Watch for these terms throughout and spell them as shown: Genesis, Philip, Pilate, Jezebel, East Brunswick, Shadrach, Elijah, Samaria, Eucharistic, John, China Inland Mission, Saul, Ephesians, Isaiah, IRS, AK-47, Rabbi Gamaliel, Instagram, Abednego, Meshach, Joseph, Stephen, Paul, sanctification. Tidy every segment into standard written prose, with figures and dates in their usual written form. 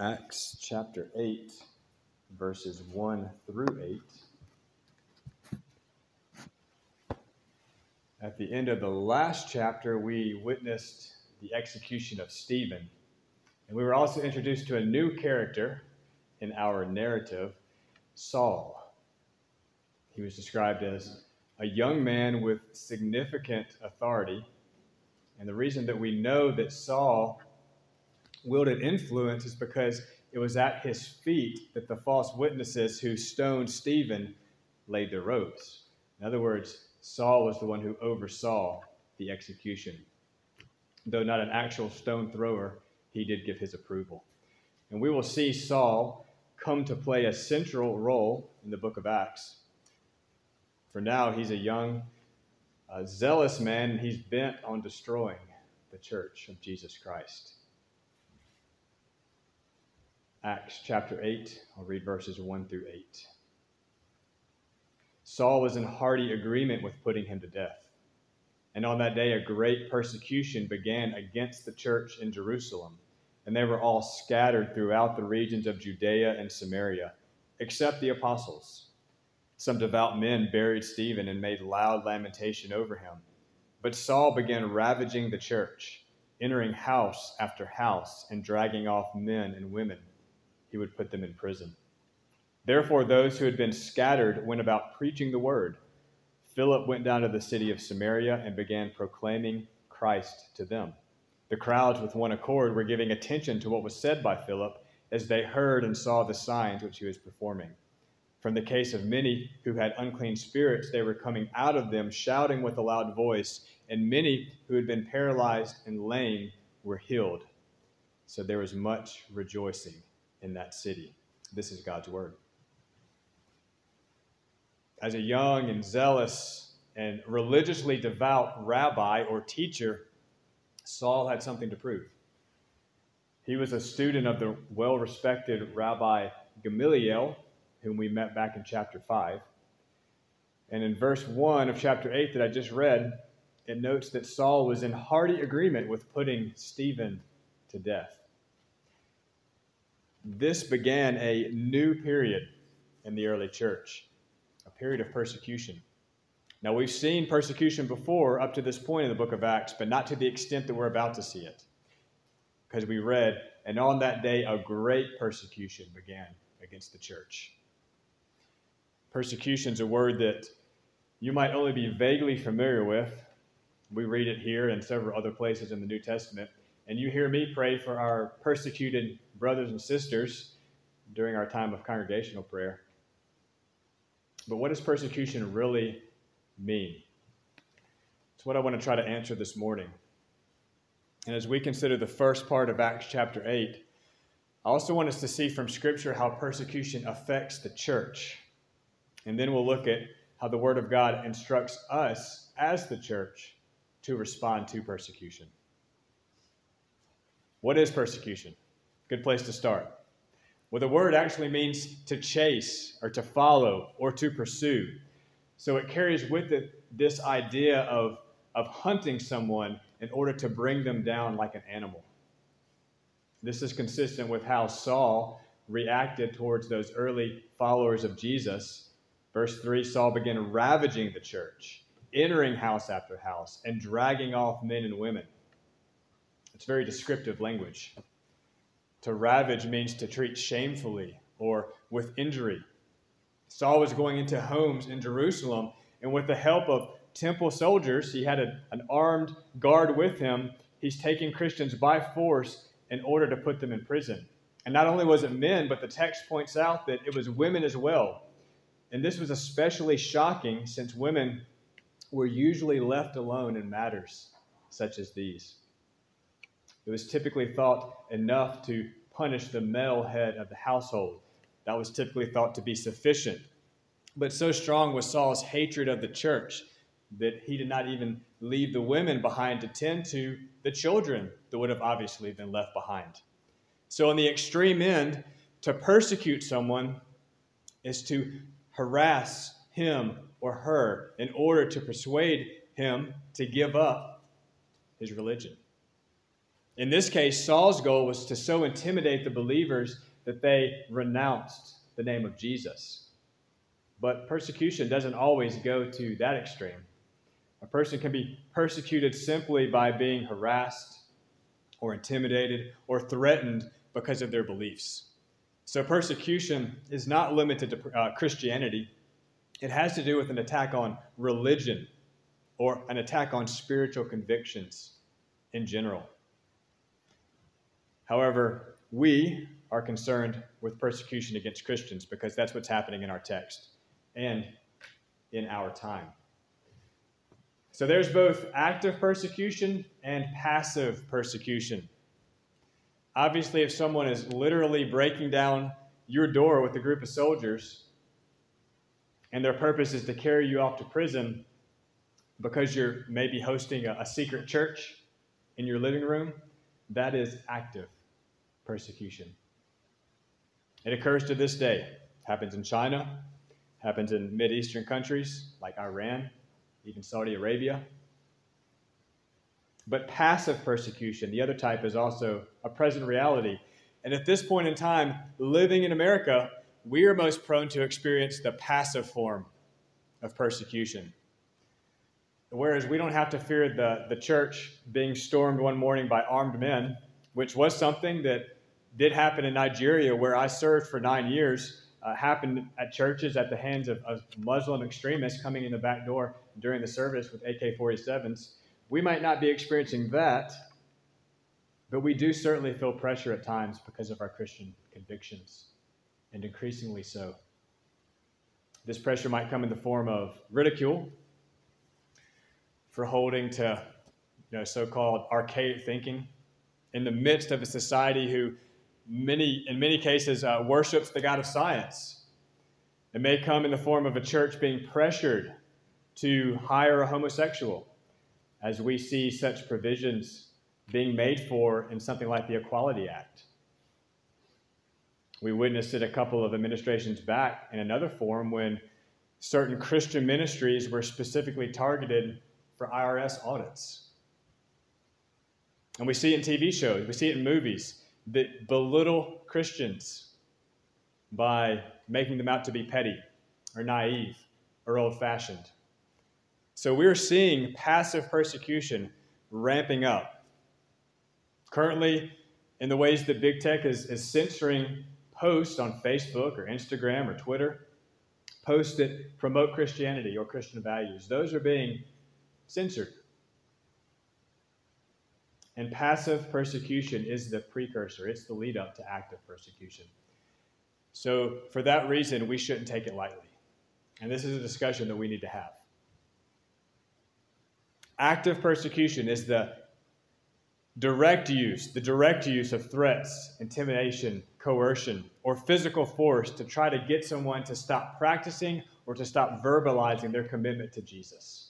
Acts chapter 8, verses 1 through 8. At the end of the last chapter, we witnessed the execution of Stephen. And we were also introduced to a new character in our narrative, Saul. He was described as a young man with significant authority. And the reason that we know that Saul wielded influence is because it was at his feet that the false witnesses who stoned Stephen laid their robes. In other words, Saul was the one who oversaw the execution. Though not an actual stone thrower, he did give his approval. And we will see Saul come to play a central role in the book of Acts. For now, he's a young a zealous man, and he's bent on destroying the church of Jesus Christ. Acts chapter 8, I'll read verses 1 through 8. Saul was in hearty agreement with putting him to death. And on that day, a great persecution began against the church in Jerusalem. And they were all scattered throughout the regions of Judea and Samaria, except the apostles. Some devout men buried Stephen and made loud lamentation over him. But Saul began ravaging the church, entering house after house and dragging off men and women. He would put them in prison. Therefore, those who had been scattered went about preaching the word. Philip went down to the city of Samaria and began proclaiming Christ to them. The crowds with one accord were giving attention to what was said by Philip as they heard and saw the signs which he was performing. From the case of many who had unclean spirits, they were coming out of them, shouting with a loud voice, and many who had been paralyzed and lame were healed. So there was much rejoicing in that city. This is God's word. As a young and zealous and religiously devout rabbi or teacher, Saul had something to prove. He was a student of the well-respected Rabbi Gamaliel, whom we met back in chapter 5. And in verse 1 of chapter 8 that I just read, it notes that Saul was in hearty agreement with putting Stephen to death. This began a new period in the early church, a period of persecution. Now, we've seen persecution before up to this point in the book of Acts, but not to the extent that we're about to see it. Because we read, and on that day a great persecution began against the church. Persecution is a word that you might only be vaguely familiar with. We read it here and several other places in the New Testament. And you hear me pray for our persecuted brothers and sisters during our time of congregational prayer. But what does persecution really mean? It's what I want to try to answer this morning. And as we consider the first part of Acts chapter 8, I also want us to see from Scripture how persecution affects the church. And then we'll look at how the Word of God instructs us as the church to respond to persecution. What is persecution? Good place to start. Well, the word actually means to chase or to follow or to pursue. So it carries with it this idea of hunting someone in order to bring them down like an animal. This is consistent with how Saul reacted towards those early followers of Jesus. Verse 3, Saul began ravaging the church, entering house after house, and dragging off men and women. It's very descriptive language. To ravage means to treat shamefully or with injury. Saul was going into homes in Jerusalem, and with the help of temple soldiers, he had an armed guard with him. He's taking Christians by force in order to put them in prison. And not only was it men, but the text points out that it was women as well. And this was especially shocking since women were usually left alone in matters such as these. It was typically thought enough to punish the male head of the household. That was typically thought to be sufficient. But so strong was Saul's hatred of the church that he did not even leave the women behind to tend to the children that would have obviously been left behind. So in the extreme end, to persecute someone is to harass him or her in order to persuade him to give up his religion. In this case, Saul's goal was to so intimidate the believers that they renounced the name of Jesus. But persecution doesn't always go to that extreme. A person can be persecuted simply by being harassed or intimidated or threatened because of their beliefs. So persecution is not limited to Christianity. It has to do with an attack on religion or an attack on spiritual convictions in general. However, we are concerned with persecution against Christians because that's what's happening in our text and in our time. So there's both active persecution and passive persecution. Obviously, if someone is literally breaking down your door with a group of soldiers and their purpose is to carry you off to prison because you're maybe hosting a secret church in your living room, that is active persecution. It occurs to this day. It happens in China, happens in Mideastern countries like Iran, even Saudi Arabia. But passive persecution, the other type, is also a present reality. And at this point in time, living in America, we are most prone to experience the passive form of persecution. Whereas we don't have to fear the church being stormed one morning by armed men, which was something that did happen in Nigeria, where I served for 9 years, happened at churches at the hands of Muslim extremists coming in the back door during the service with AK-47s. We might not be experiencing that, but we do certainly feel pressure at times because of our Christian convictions, and increasingly so. This pressure might come in the form of ridicule for holding to, so-called archaic thinking in the midst of a society who, in many cases, worships the God of science. It may come in the form of a church being pressured to hire a homosexual, as we see such provisions being made for in something like the Equality Act. We witnessed it a couple of administrations back in another form when certain Christian ministries were specifically targeted for IRS audits. And we see it in TV shows, we see it in movies, that belittle Christians by making them out to be petty or naive or old-fashioned. So we're seeing passive persecution ramping up. Currently, in the ways that big tech is censoring posts on Facebook or Instagram or Twitter, posts that promote Christianity or Christian values, those are being censored. And passive persecution is the precursor. It's the lead up to active persecution. So for that reason, we shouldn't take it lightly. And this is a discussion that we need to have. Active persecution is the direct use of threats, intimidation, coercion, or physical force to try to get someone to stop practicing or to stop verbalizing their commitment to Jesus.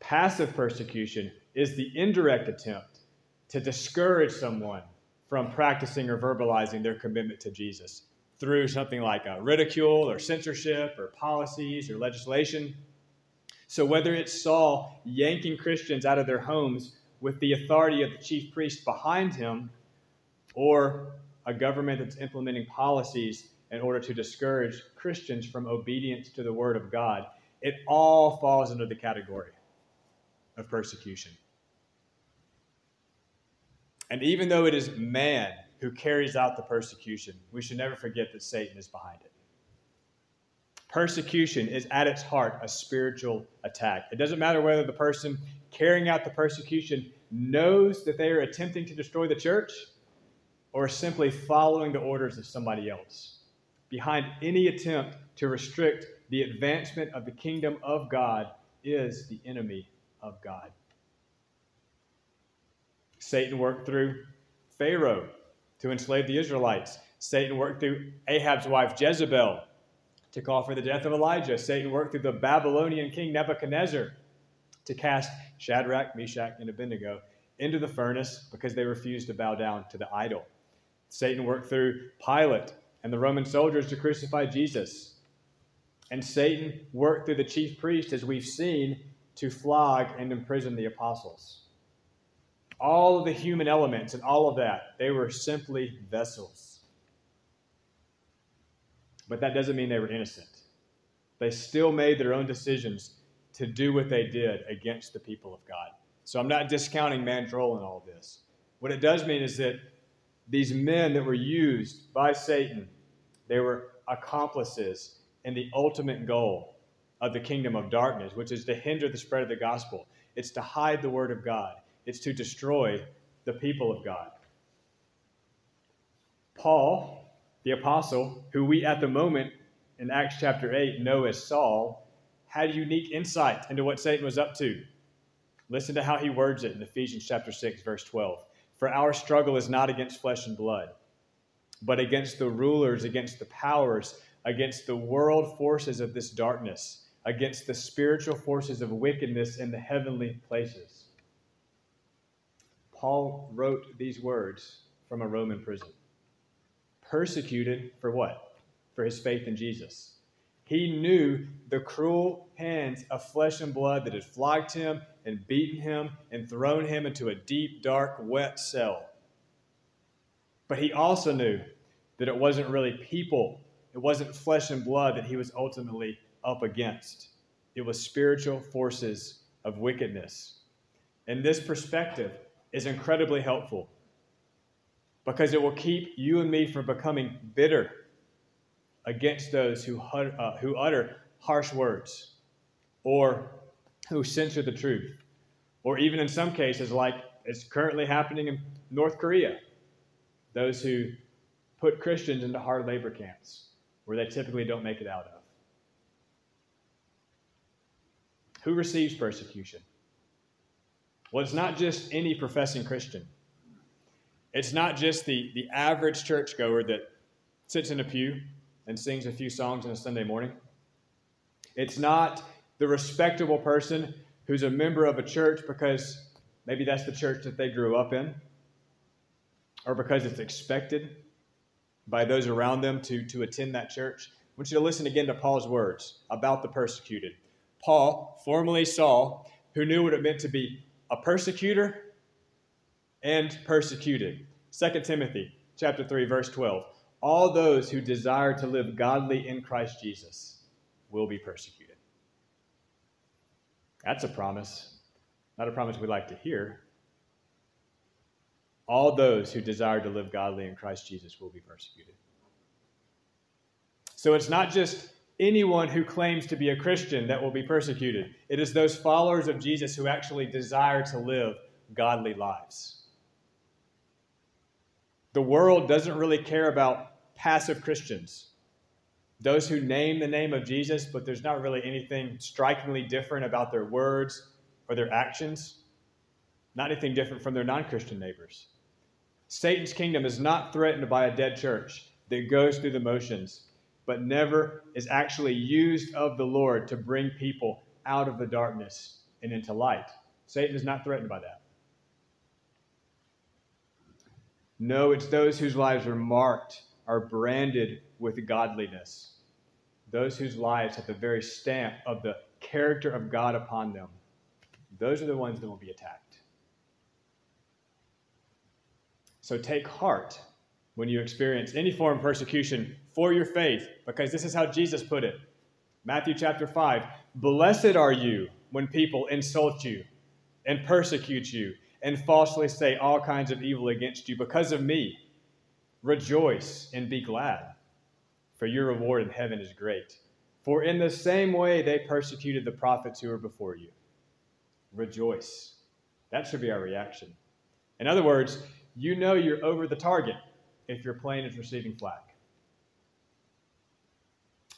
Passive persecution is the indirect attempt to discourage someone from practicing or verbalizing their commitment to Jesus through something like ridicule or censorship or policies or legislation. So whether it's Saul yanking Christians out of their homes with the authority of the chief priest behind him, or a government that's implementing policies in order to discourage Christians from obedience to the word of God, it all falls under the category of persecution. And even though it is man who carries out the persecution, we should never forget that Satan is behind it. Persecution is at its heart a spiritual attack. It doesn't matter whether the person carrying out the persecution knows that they are attempting to destroy the church or simply following the orders of somebody else. Behind any attempt to restrict the advancement of the kingdom of God is the enemy of God. Satan worked through Pharaoh to enslave the Israelites. Satan worked through Ahab's wife Jezebel to call for the death of Elijah. Satan worked through the Babylonian king Nebuchadnezzar to cast Shadrach, Meshach, and Abednego into the furnace because they refused to bow down to the idol. Satan worked through Pilate and the Roman soldiers to crucify Jesus. And Satan worked through the chief priest, as we've seen, to flog and imprison the apostles. all of the human elements and all of that, they were simply vessels. But that doesn't mean they were innocent. They still made their own decisions to do what they did against the people of God. So I'm not discounting Mandrell in all this. What it does mean is that these men that were used by Satan, they were accomplices in the ultimate goal of the kingdom of darkness, which is to hinder the spread of the gospel. It's to hide the word of God. It's to destroy the people of God. Paul, the apostle, who we at the moment in Acts chapter 8 know as Saul, had unique insight into what Satan was up to. Listen to how he words it in Ephesians chapter 6, verse 12. For our struggle is not against flesh and blood, but against the rulers, against the powers, against the world forces of this darkness, against the spiritual forces of wickedness in the heavenly places. Paul wrote these words from a Roman prison. Persecuted for what? For his faith in Jesus. He knew the cruel hands of flesh and blood that had flogged him and beaten him and thrown him into a deep, dark, wet cell. But he also knew that it wasn't really people, it wasn't flesh and blood that he was ultimately up against. It was spiritual forces of wickedness. And this perspective is incredibly helpful because it will keep you and me from becoming bitter against those who utter harsh words or who censor the truth, or even in some cases, like it's currently happening in North Korea, those who put Christians into hard labor camps where they typically don't make it out of. Who receives persecution? Well, it's not just any professing Christian. It's not just the average churchgoer that sits in a pew and sings a few songs on a Sunday morning. It's not the respectable person who's a member of a church because maybe that's the church that they grew up in, or because it's expected by those around them to attend that church. I want you to listen again to Paul's words about the persecuted. Paul, formerly Saul, who knew what it meant to be a persecutor and persecuted. 2 Timothy chapter 3, verse 12. All those who desire to live godly in Christ Jesus will be persecuted. That's a promise. Not a promise we like to hear. All those who desire to live godly in Christ Jesus will be persecuted. So it's not just anyone who claims to be a Christian that will be persecuted. It is those followers of Jesus who actually desire to live godly lives. The world doesn't really care about passive Christians, those who name the name of Jesus, but there's not really anything strikingly different about their words or their actions, not anything different from their non-Christian neighbors. Satan's kingdom is not threatened by a dead church that goes through the motions, but never is actually used of the Lord to bring people out of the darkness and into light. Satan is not threatened by that. No, it's those whose lives are marked, are branded with godliness. Those whose lives have the very stamp of the character of God upon them. Those are the ones that will be attacked. So take heart when you experience any form of persecution for your faith, because this is how Jesus put it. Matthew chapter 5, blessed are you when people insult you and persecute you and falsely say all kinds of evil against you because of me. Rejoice and be glad, for your reward in heaven is great. For in the same way they persecuted the prophets who were before you. Rejoice. That should be our reaction. In other words, you know you're over the target if your plane is receiving flak.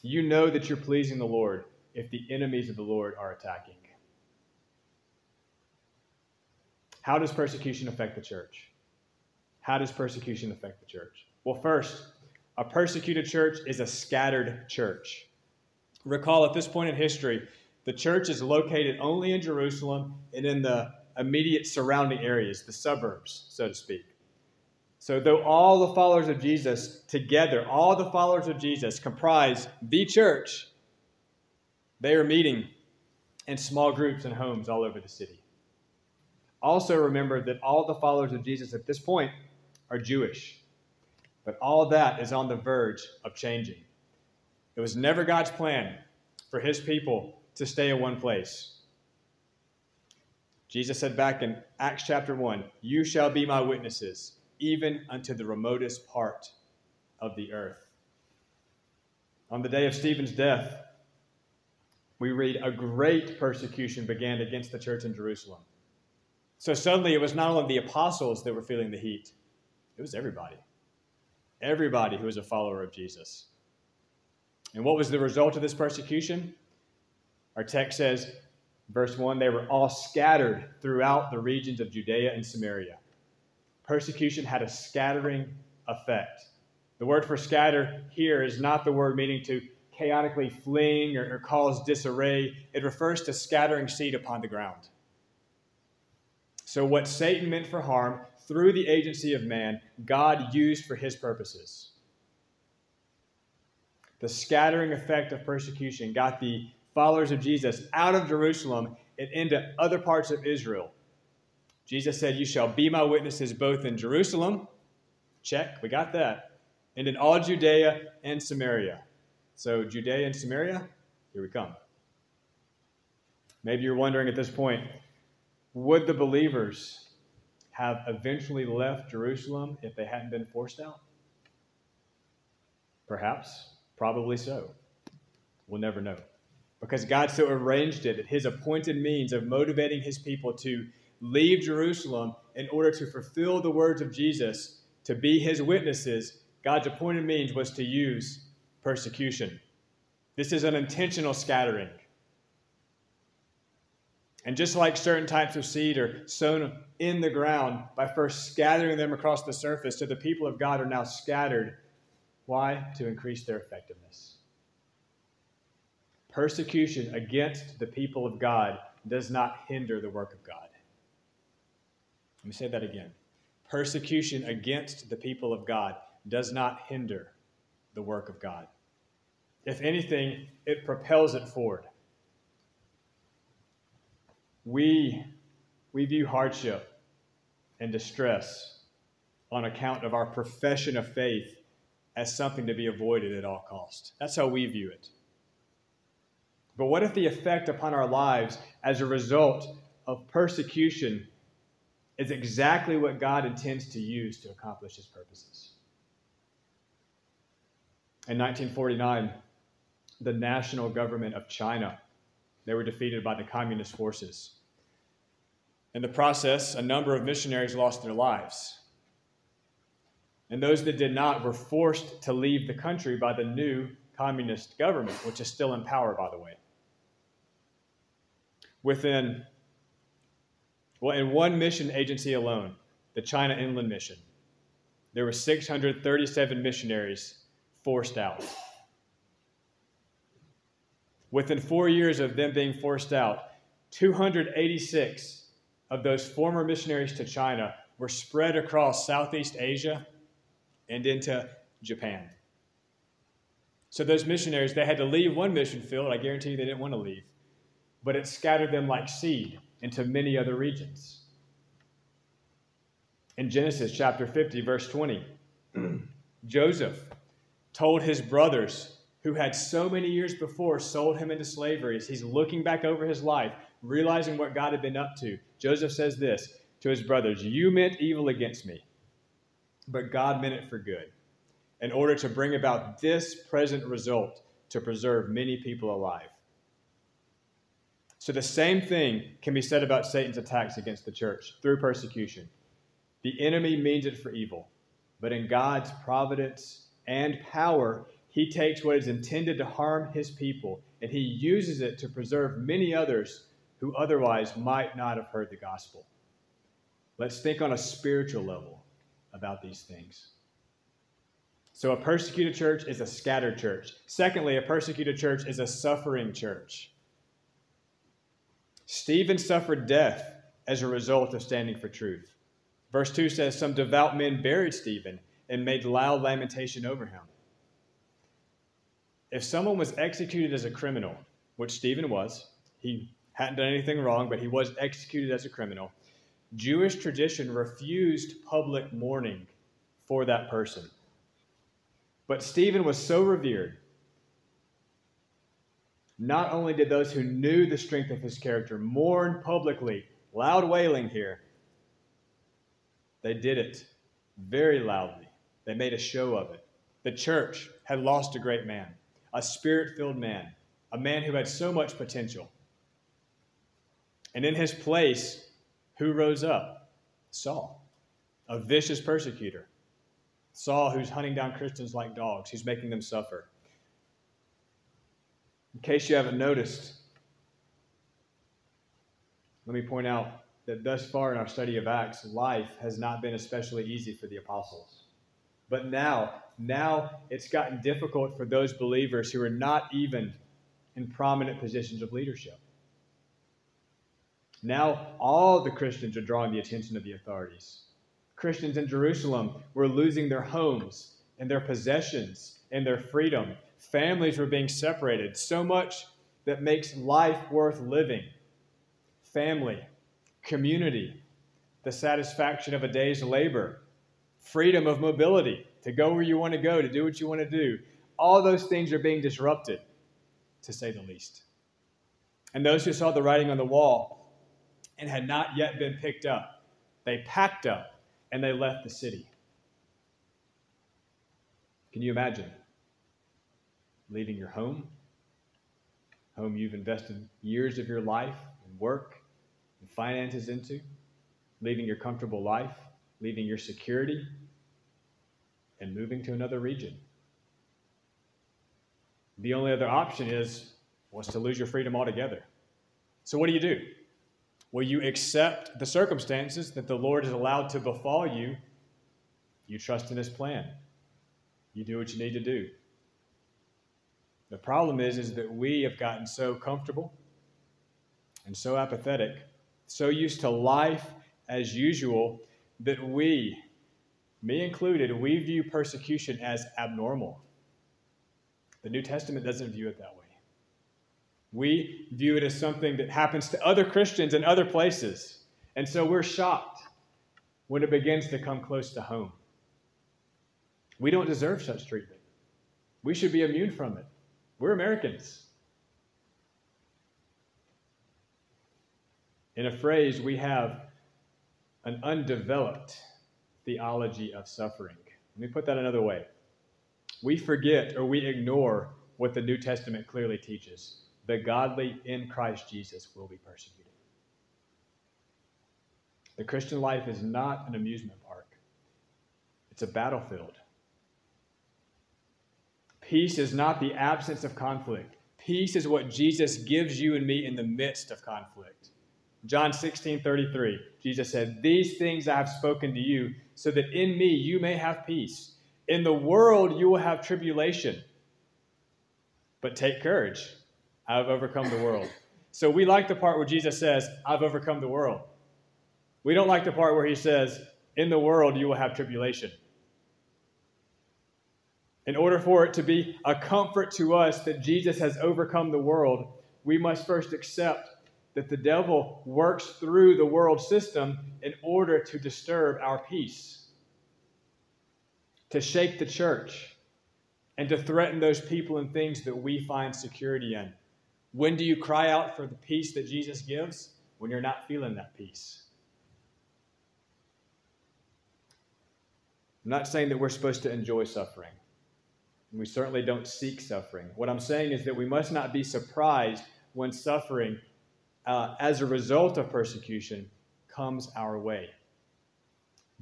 You know that you're pleasing the Lord if the enemies of the Lord are attacking. How does persecution affect the church? How does persecution affect the church? Well, first, a persecuted church is a scattered church. Recall at this point in history, the church is located only in Jerusalem and in the immediate surrounding areas, the suburbs, so to speak. So though all the followers of Jesus together, all the followers of Jesus comprise the church, they are meeting in small groups and homes all over the city. Also remember that all the followers of Jesus at this point are Jewish. But all that is on the verge of changing. It was never God's plan for his people to stay in one place. Jesus said back in Acts chapter 1, "You shall be my witnesses, even unto the remotest part of the earth." On the day of Stephen's death, we read a great persecution began against the church in Jerusalem. So suddenly it was not only the apostles that were feeling the heat, it was everybody. Everybody who was a follower of Jesus. And what was the result of this persecution? Our text says, verse 1, they were all scattered throughout the regions of Judea and Samaria. Persecution had a scattering effect. The word for scatter here is not the word meaning to chaotically fling or cause disarray. It refers to scattering seed upon the ground. So what Satan meant for harm, through the agency of man, God used for his purposes. The scattering effect of persecution got the followers of Jesus out of Jerusalem and into other parts of Israel. Jesus said, "You shall be my witnesses both in Jerusalem," check, we got that, "and in all Judea and Samaria." So Judea and Samaria, here we come. Maybe you're wondering at this point, would the believers have eventually left Jerusalem if they hadn't been forced out? Perhaps, probably so. We'll never know. Because God so arranged it at his appointed means of motivating his people to leave Jerusalem in order to fulfill the words of Jesus, to be his witnesses. God's appointed means was to use persecution. This is an intentional scattering. And just like certain types of seed are sown in the ground, by first scattering them across the surface, so the people of God are now scattered. Why? To increase their effectiveness. Persecution against the people of God does not hinder the work of God. Let me say that again. Persecution against the people of God does not hinder the work of God. If anything, it propels it forward. We view hardship and distress on account of our profession of faith as something to be avoided at all costs. That's how we view it. But what if the effect upon our lives as a result of persecution is exactly what God intends to use to accomplish his purposes? In 1949, the national government of China, they were defeated by the communist forces. In the process, a number of missionaries lost their lives. And those that did not were forced to leave the country by the new communist government, which is still in power, by the way. In one mission agency alone, the China Inland Mission, there were 637 missionaries forced out. Within 4 years of them being forced out, 286 of those former missionaries to China were spread across Southeast Asia and into Japan. So those missionaries, they had to leave one mission field. I guarantee you they didn't want to leave. But it scattered them like seed into many other regions. In Genesis chapter 50, verse 20, Joseph told his brothers, who had so many years before sold him into slavery, as he's looking back over his life, realizing what God had been up to. Joseph says this to his brothers, "You meant evil against me, but God meant it for good, in order to bring about this present result, to preserve many people alive." So the same thing can be said about Satan's attacks against the church through persecution. The enemy means it for evil, but in God's providence and power, he takes what is intended to harm his people, and he uses it to preserve many others who otherwise might not have heard the gospel. Let's think on a spiritual level about these things. So a persecuted church is a scattered church. Secondly, a persecuted church is a suffering church. Stephen suffered death as a result of standing for truth. Verse 2 says, "Some devout men buried Stephen and made loud lamentation over him." If someone was executed as a criminal, which Stephen was, he hadn't done anything wrong, but he was executed as a criminal, Jewish tradition refused public mourning for that person. But Stephen was so revered. Not only did those who knew the strength of his character mourn publicly, loud wailing here, they did it very loudly. They made a show of it. The church had lost a great man, a spirit-filled man, a man who had so much potential. And in his place, who rose up? Saul, a vicious persecutor. Saul, who's hunting down Christians like dogs, who's making them suffer. In case you haven't noticed, let me point out that thus far in our study of Acts, life has not been especially easy for the apostles. But now it's gotten difficult for those believers who are not even in prominent positions of leadership. Now all the Christians are drawing the attention of the authorities. Christians in Jerusalem were losing their homes and their possessions and their freedom. Families were being separated, so much that makes life worth living. Family, community, the satisfaction of a day's labor, freedom of mobility, to go where you want to go, to do what you want to do. All those things are being disrupted, to say the least. And those who saw the writing on the wall and had not yet been picked up, they packed up and they left the city. Can you imagine leaving your home, home you've invested years of your life and work and finances into, leaving your comfortable life, leaving your security, and moving to another region? The only other option was to lose your freedom altogether. So what do you do? Well, you accept the circumstances that the Lord has allowed to befall you. You trust in His plan. You do what you need to do. The problem is that we have gotten so comfortable and so apathetic, so used to life as usual, that we, me included, we view persecution as abnormal. The New Testament doesn't view it that way. We view it as something that happens to other Christians in other places. And so we're shocked when it begins to come close to home. We don't deserve such treatment. We should be immune from it. We're Americans. In a phrase, we have an undeveloped theology of suffering. Let me put that another way. We forget or we ignore what the New Testament clearly teaches. The godly in Christ Jesus will be persecuted. The Christian life is not an amusement park. It's a battlefield. Peace is not the absence of conflict. Peace is what Jesus gives you and me in the midst of conflict. John 16:33, Jesus said, "These things I have spoken to you, so that in me you may have peace. In the world you will have tribulation. But take courage. I have overcome the world." So we like the part where Jesus says, "I've overcome the world." We don't like the part where He says, "In the world you will have tribulation." In order for it to be a comfort to us that Jesus has overcome the world, we must first accept that the devil works through the world system in order to disturb our peace, to shake the church, and to threaten those people and things that we find security in. When do you cry out for the peace that Jesus gives? When you're not feeling that peace. I'm not saying that we're supposed to enjoy suffering. We certainly don't seek suffering. What I'm saying is that we must not be surprised when suffering, as a result of persecution, comes our way.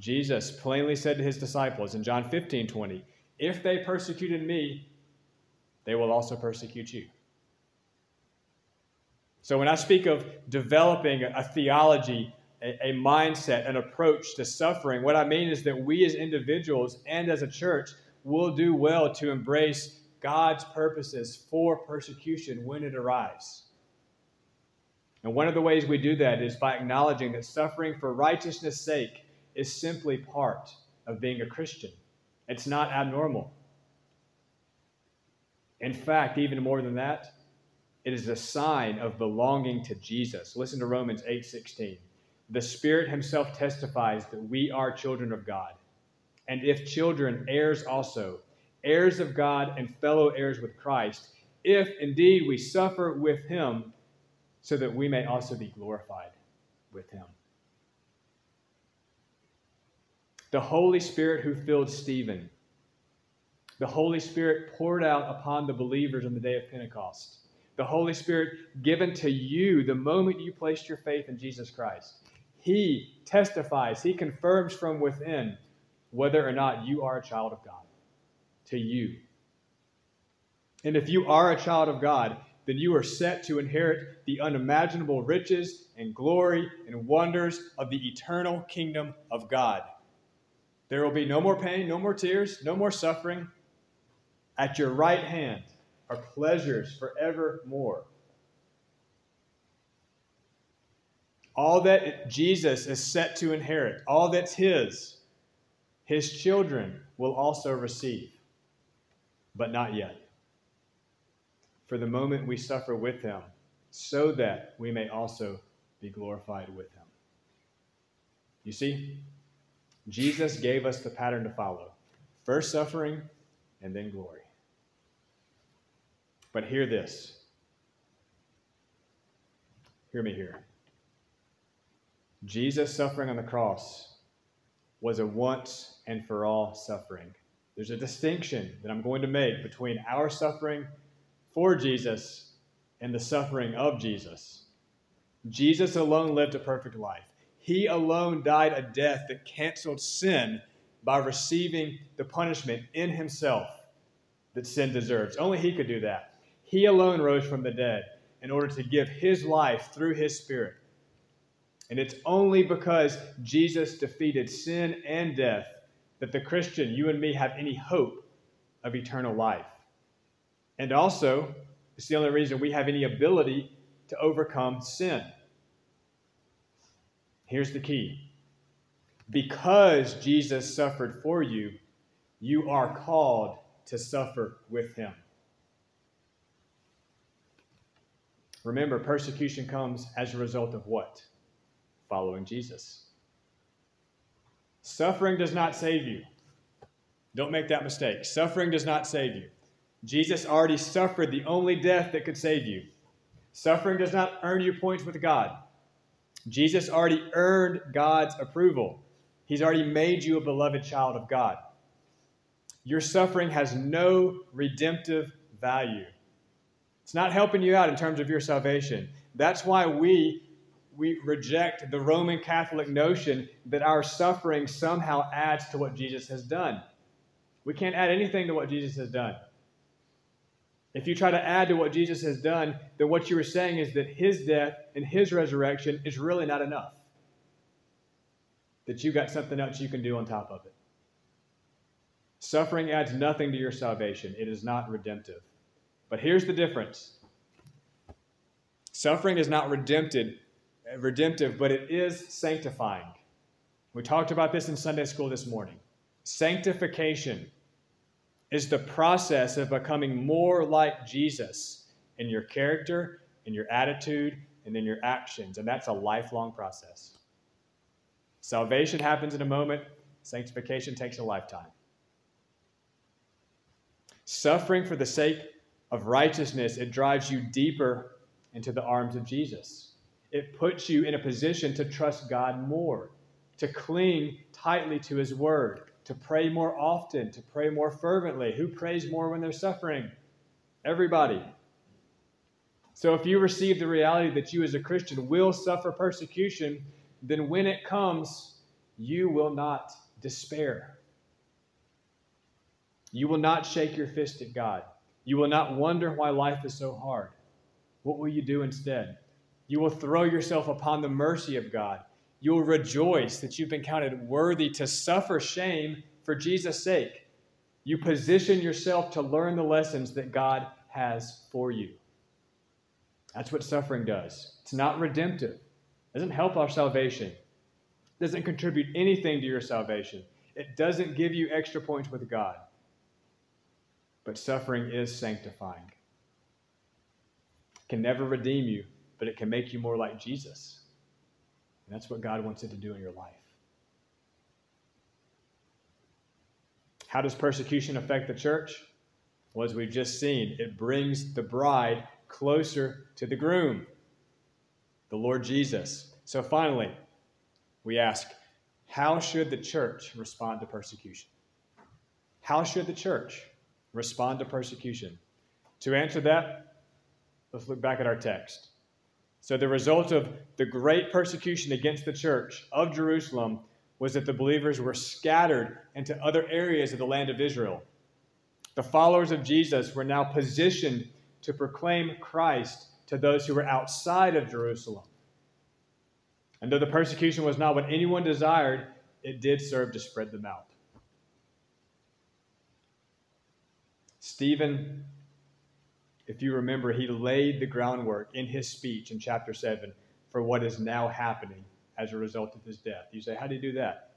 Jesus plainly said to His disciples in John 15:20, "If they persecuted me, they will also persecute you." So when I speak of developing a theology, a mindset, an approach to suffering, what I mean is that we as individuals and as a church will do well to embrace God's purposes for persecution when it arrives. And one of the ways we do that is by acknowledging that suffering for righteousness' sake is simply part of being a Christian. It's not abnormal. In fact, even more than that, it is a sign of belonging to Jesus. Listen to Romans 8:16. The Spirit himself testifies that we are children of God. And if children, heirs also, heirs of God and fellow heirs with Christ, if indeed we suffer with him, so that we may also be glorified with him. The Holy Spirit who filled Stephen, the Holy Spirit poured out upon the believers on the day of Pentecost, the Holy Spirit given to you the moment you placed your faith in Jesus Christ. He testifies, he confirms from within whether or not you are a child of God, to you. And if you are a child of God, then you are set to inherit the unimaginable riches and glory and wonders of the eternal kingdom of God. There will be no more pain, no more tears, no more suffering. At your right hand are pleasures forevermore. All that Jesus is set to inherit, all that's his children will also receive, but not yet. For the moment we suffer with him, so that we may also be glorified with him. You see? Jesus gave us the pattern to follow. First suffering, and then glory. But hear this. Hear me here. Jesus' suffering on the cross was a once and for all suffering. There's a distinction that I'm going to make between our suffering for Jesus and the suffering of Jesus. Jesus alone lived a perfect life. He alone died a death that canceled sin by receiving the punishment in himself that sin deserves. Only he could do that. He alone rose from the dead in order to give his life through his Spirit. And it's only because Jesus defeated sin and death that the Christian, you and me, have any hope of eternal life. And also, it's the only reason we have any ability to overcome sin. Here's the key. Because Jesus suffered for you, you are called to suffer with him. Remember, persecution comes as a result of what? Following Jesus. Suffering does not save you. Don't make that mistake. Suffering does not save you. Jesus already suffered the only death that could save you. Suffering does not earn you points with God. Jesus already earned God's approval. He's already made you a beloved child of God. Your suffering has no redemptive value. It's not helping you out in terms of your salvation. That's why we reject the Roman Catholic notion that our suffering somehow adds to what Jesus has done. We can't add anything to what Jesus has done. If you try to add to what Jesus has done, then what you are saying is that his death and his resurrection is really not enough. That you've got something else you can do on top of it. Suffering adds nothing to your salvation. It is not redemptive. But here's the difference. Suffering is not redemptive, but it is sanctifying. We talked about this in Sunday school this morning. Sanctification is the process of becoming more like Jesus in your character, in your attitude, and in your actions. And that's a lifelong process. Salvation happens in a moment. Sanctification takes a lifetime. Suffering for the sake of righteousness, it drives you deeper into the arms of Jesus. It puts you in a position to trust God more, to cling tightly to his word, to pray more often, to pray more fervently. Who prays more when they're suffering? Everybody. So if you receive the reality that you as a Christian will suffer persecution, then when it comes, you will not despair. You will not shake your fist at God. You will not wonder why life is so hard. What will you do instead? You will throw yourself upon the mercy of God. You will rejoice that you've been counted worthy to suffer shame for Jesus' sake. You position yourself to learn the lessons that God has for you. That's what suffering does. It's not redemptive. It doesn't help our salvation. It doesn't contribute anything to your salvation. It doesn't give you extra points with God. But suffering is sanctifying. It can never redeem you, but it can make you more like Jesus. And that's what God wants it to do in your life. How does persecution affect the church? Well, as we've just seen, it brings the bride closer to the groom, the Lord Jesus. So finally, we ask, how should the church respond to persecution? How should the church respond to persecution? To answer that, let's look back at our text. So the result of the great persecution against the church of Jerusalem was that the believers were scattered into other areas of the land of Israel. The followers of Jesus were now positioned to proclaim Christ to those who were outside of Jerusalem. And though the persecution was not what anyone desired, it did serve to spread them out. Stephen, if you remember, he laid the groundwork in his speech in chapter 7 for what is now happening as a result of his death. You say, how do you do that?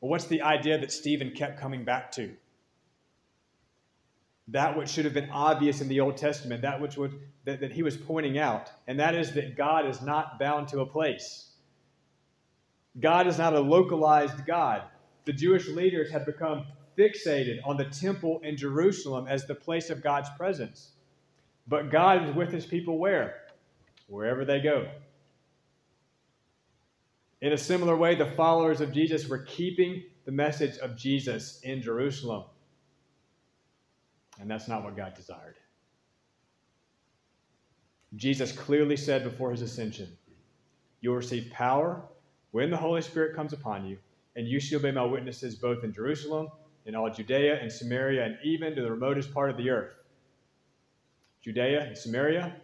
Well, what's the idea that Stephen kept coming back to? That which should have been obvious in the Old Testament, that which was, that he was pointing out, and that is that God is not bound to a place. God is not a localized God. The Jewish leaders had become fixated on the temple in Jerusalem as the place of God's presence. But God is with his people where? Wherever they go. In a similar way, the followers of Jesus were keeping the message of Jesus in Jerusalem. And that's not what God desired. Jesus clearly said before his ascension, you'll receive power when the Holy Spirit comes upon you, and you shall be my witnesses both in Jerusalem, in all Judea and Samaria, and even to the remotest part of the earth. Judea and Samaria,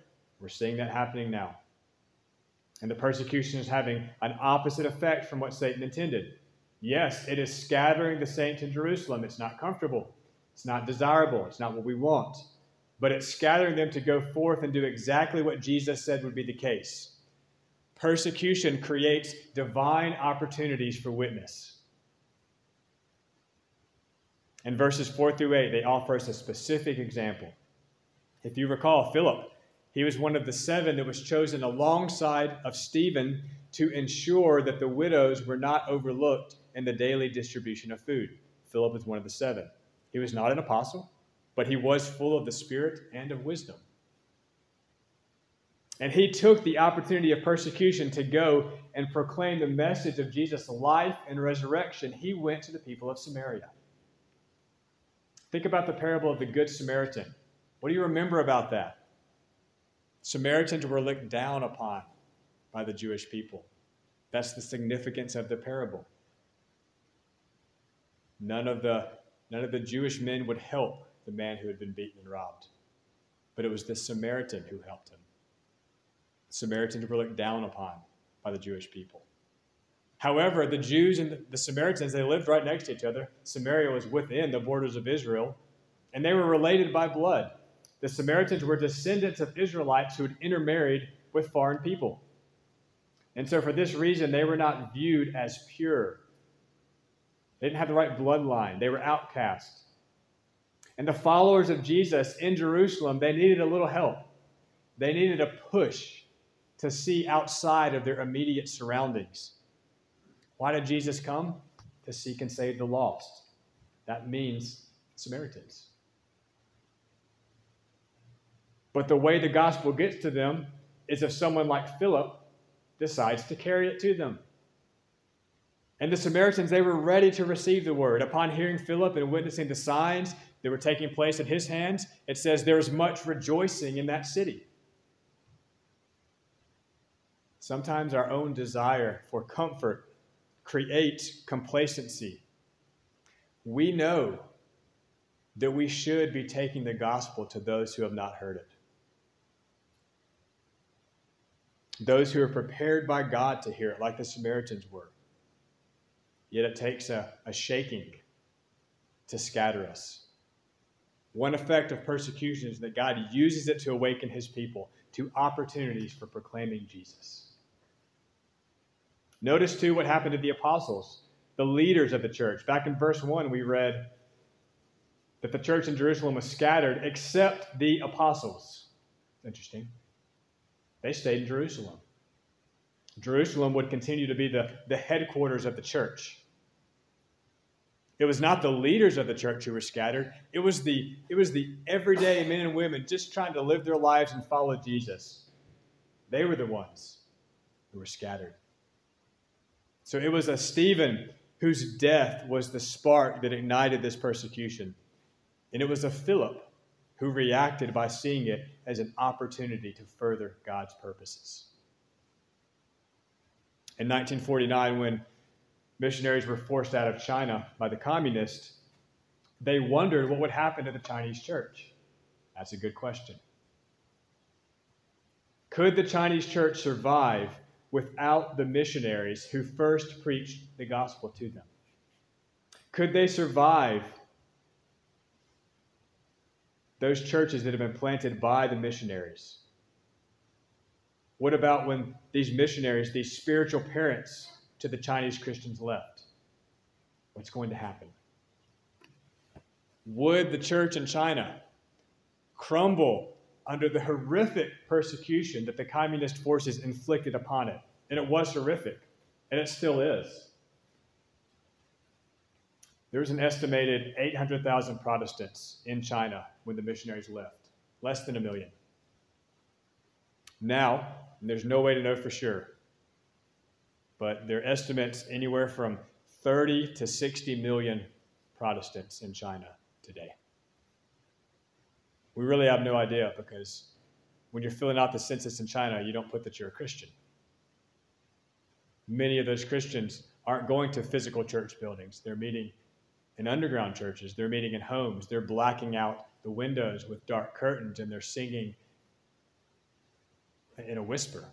we're seeing that happening now. And the persecution is having an opposite effect from what Satan intended. Yes, it is scattering the saints in Jerusalem. It's not comfortable. It's not desirable. It's not what we want. But it's scattering them to go forth and do exactly what Jesus said would be the case. Persecution creates divine opportunities for witness. In verses 4-8, they offer us a specific example. If you recall, Philip, he was one of the 7 that was chosen alongside of Stephen to ensure that the widows were not overlooked in the daily distribution of food. Philip was one of the 7. He was not an apostle, but he was full of the Spirit and of wisdom. And he took the opportunity of persecution to go and proclaim the message of Jesus' life and resurrection. He went to the people of Samaria. Think about the parable of the Good Samaritan. What do you remember about that? Samaritans were looked down upon by the Jewish people. That's the significance of the parable. None of the Jewish men would help the man who had been beaten and robbed. But it was the Samaritan who helped him. Samaritans were looked down upon by the Jewish people. However, the Jews and the Samaritans, they lived right next to each other. Samaria was within the borders of Israel, and they were related by blood. The Samaritans were descendants of Israelites who had intermarried with foreign people. And so for this reason, they were not viewed as pure. They didn't have the right bloodline. They were outcasts. And the followers of Jesus in Jerusalem, they needed a little help. They needed a push to see outside of their immediate surroundings. Why did Jesus come? To seek and save the lost. That means Samaritans. But the way the gospel gets to them is if someone like Philip decides to carry it to them. And the Samaritans, they were ready to receive the word. Upon hearing Philip and witnessing the signs that were taking place at his hands, it says there was much rejoicing in that city. Sometimes our own desire for comfort creates complacency. We know that we should be taking the gospel to those who have not heard it. Those who are prepared by God to hear it, like the Samaritans were. Yet it takes a shaking to scatter us. One effect of persecution is that God uses it to awaken his people to opportunities for proclaiming Jesus. Notice, too, what happened to the apostles, the leaders of the church. Back in verse 1, we read that the church in Jerusalem was scattered except the apostles. Interesting. They stayed in Jerusalem. Jerusalem would continue to be the headquarters of the church. It was not the leaders of the church who were scattered. It was the everyday men and women just trying to live their lives and follow Jesus. They were the ones who were scattered. So it was a Stephen whose death was the spark that ignited this persecution. And it was a Philip who reacted by seeing it as an opportunity to further God's purposes. In 1949, when missionaries were forced out of China by the communists, they wondered what would happen to the Chinese church. That's a good question. Could the Chinese church survive without the missionaries who first preached the gospel to them? Could they survive those churches that have been planted by the missionaries? What about when these missionaries, these spiritual parents to the Chinese Christians left? What's going to happen? Would the church in China crumble under the horrific persecution that the communist forces inflicted upon it? And it was horrific, and it still is. There was an estimated 800,000 Protestants in China when the missionaries left, less than 1 million. Now, and there's no way to know for sure, but there are estimates anywhere from 30 to 60 million Protestants in China today. We really have no idea, because when you're filling out the census in China, you don't put that you're a Christian. Many of those Christians aren't going to physical church buildings. They're meeting in underground churches. They're meeting in homes. They're blacking out the windows with dark curtains, and they're singing in a whisper.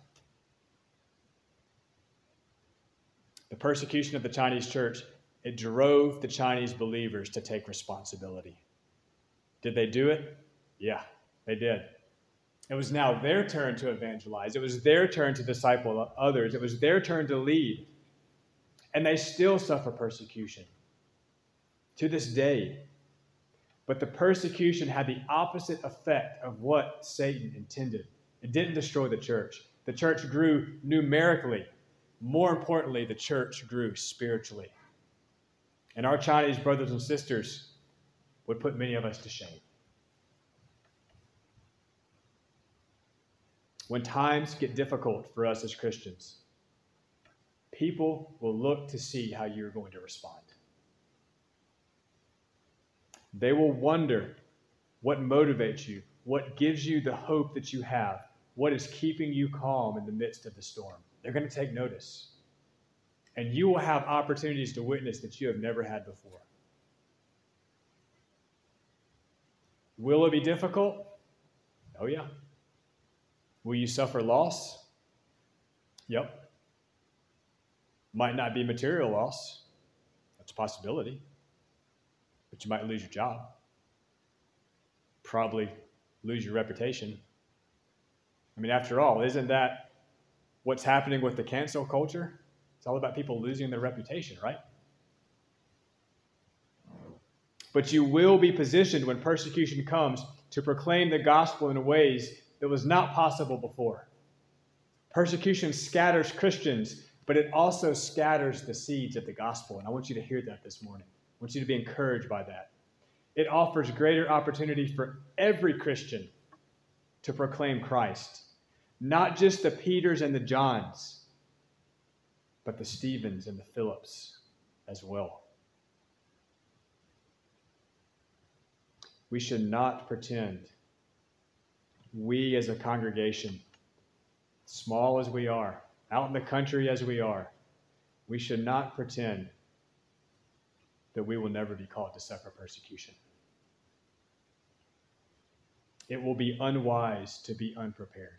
The persecution of the Chinese church, it drove the Chinese believers to take responsibility. Did they do it? Yeah, they did. It was now their turn to evangelize. It was their turn to disciple others. It was their turn to lead. And they still suffer persecution to this day. But the persecution had the opposite effect of what Satan intended. It didn't destroy the church. The church grew numerically. More importantly, the church grew spiritually. And our Chinese brothers and sisters would put many of us to shame. When times get difficult for us as Christians, people will look to see how you're going to respond. They will wonder what motivates you, what gives you the hope that you have, what is keeping you calm in the midst of the storm. They're going to take notice. And you will have opportunities to witness that you have never had before. Will it be difficult? Oh, yeah. Will you suffer loss? Yep. Might not be material loss. That's a possibility. But you might lose your job. Probably lose your reputation. I mean, after all, isn't that what's happening with the cancel culture? It's all about people losing their reputation, right? But you will be positioned when persecution comes to proclaim the gospel in ways that was not possible before. Persecution scatters Christians, but it also scatters the seeds of the gospel. And I want you to hear that this morning. I want you to be encouraged by that. It offers greater opportunity for every Christian to proclaim Christ, not just the Peters and the Johns, but the Stephens and the Phillips as well. We should not pretend. We as a congregation, small as we are, out in the country as we are, we should not pretend that we will never be called to suffer persecution. It will be unwise to be unprepared.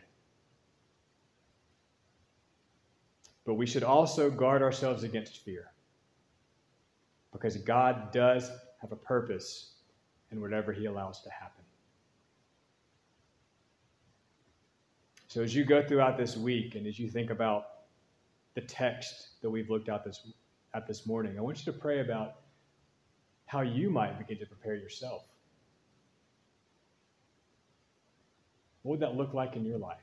But we should also guard ourselves against fear, because God does have a purpose in whatever He allows to happen. So as you go throughout this week, and as you think about the text that we've looked at this morning, I want you to pray about how you might begin to prepare yourself. What would that look like in your life?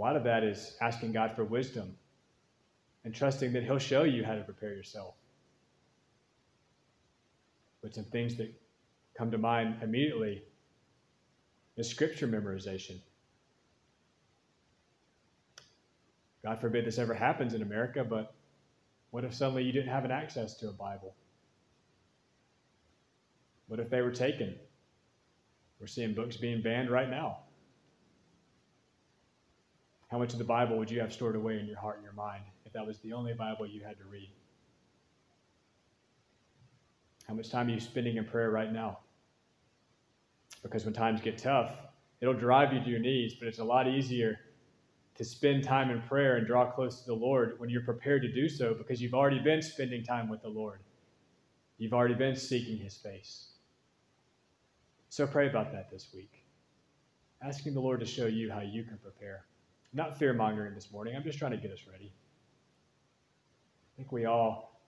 A lot of that is asking God for wisdom and trusting that he'll show you how to prepare yourself. But some things that come to mind immediately is scripture memorization. God forbid this ever happens in America, but what if suddenly you didn't have an access to a Bible? What if they were taken? We're seeing books being banned right now. How much of the Bible would you have stored away in your heart and your mind if that was the only Bible you had to read? How much time are you spending in prayer right now? Because when times get tough, it'll drive you to your knees, but it's a lot easier to spend time in prayer and draw close to the Lord when you're prepared to do so, because you've already been spending time with the Lord. You've already been seeking his face. So pray about that this week, asking the Lord to show you how you can prepare. I'm not fear-mongering this morning. I'm just trying to get us ready. I think we all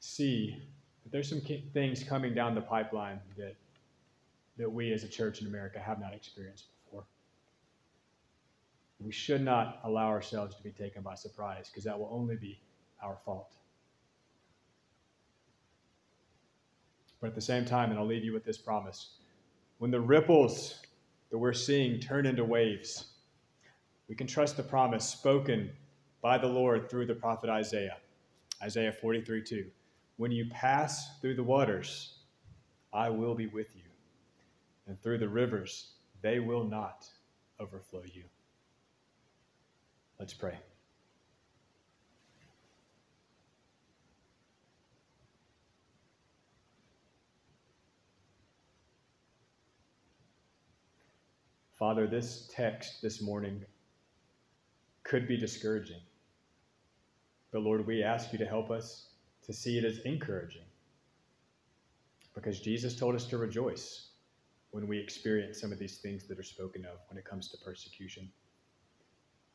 see that there's some things coming down the pipeline that we as a church in America have not experienced before. We should not allow ourselves to be taken by surprise, because that will only be our fault. But at the same time, and I'll leave you with this promise, when the ripples that we're seeing turn into waves, we can trust the promise spoken by the Lord through the prophet Isaiah. Isaiah 43:2. When you pass through the waters, I will be with you. And through the rivers, they will not overflow you. Let's pray. Father, this text this morning could be discouraging. But Lord, we ask you to help us to see it as encouraging, because Jesus told us to rejoice when we experience some of these things that are spoken of when it comes to persecution.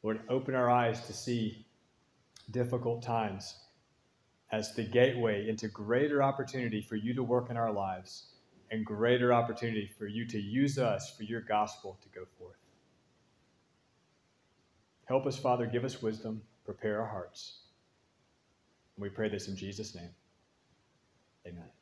Lord, open our eyes to see difficult times as the gateway into greater opportunity for you to work in our lives and greater opportunity for you to use us for your gospel to go forth. Help us, Father, give us wisdom, prepare our hearts. And we pray this in Jesus' name. Amen.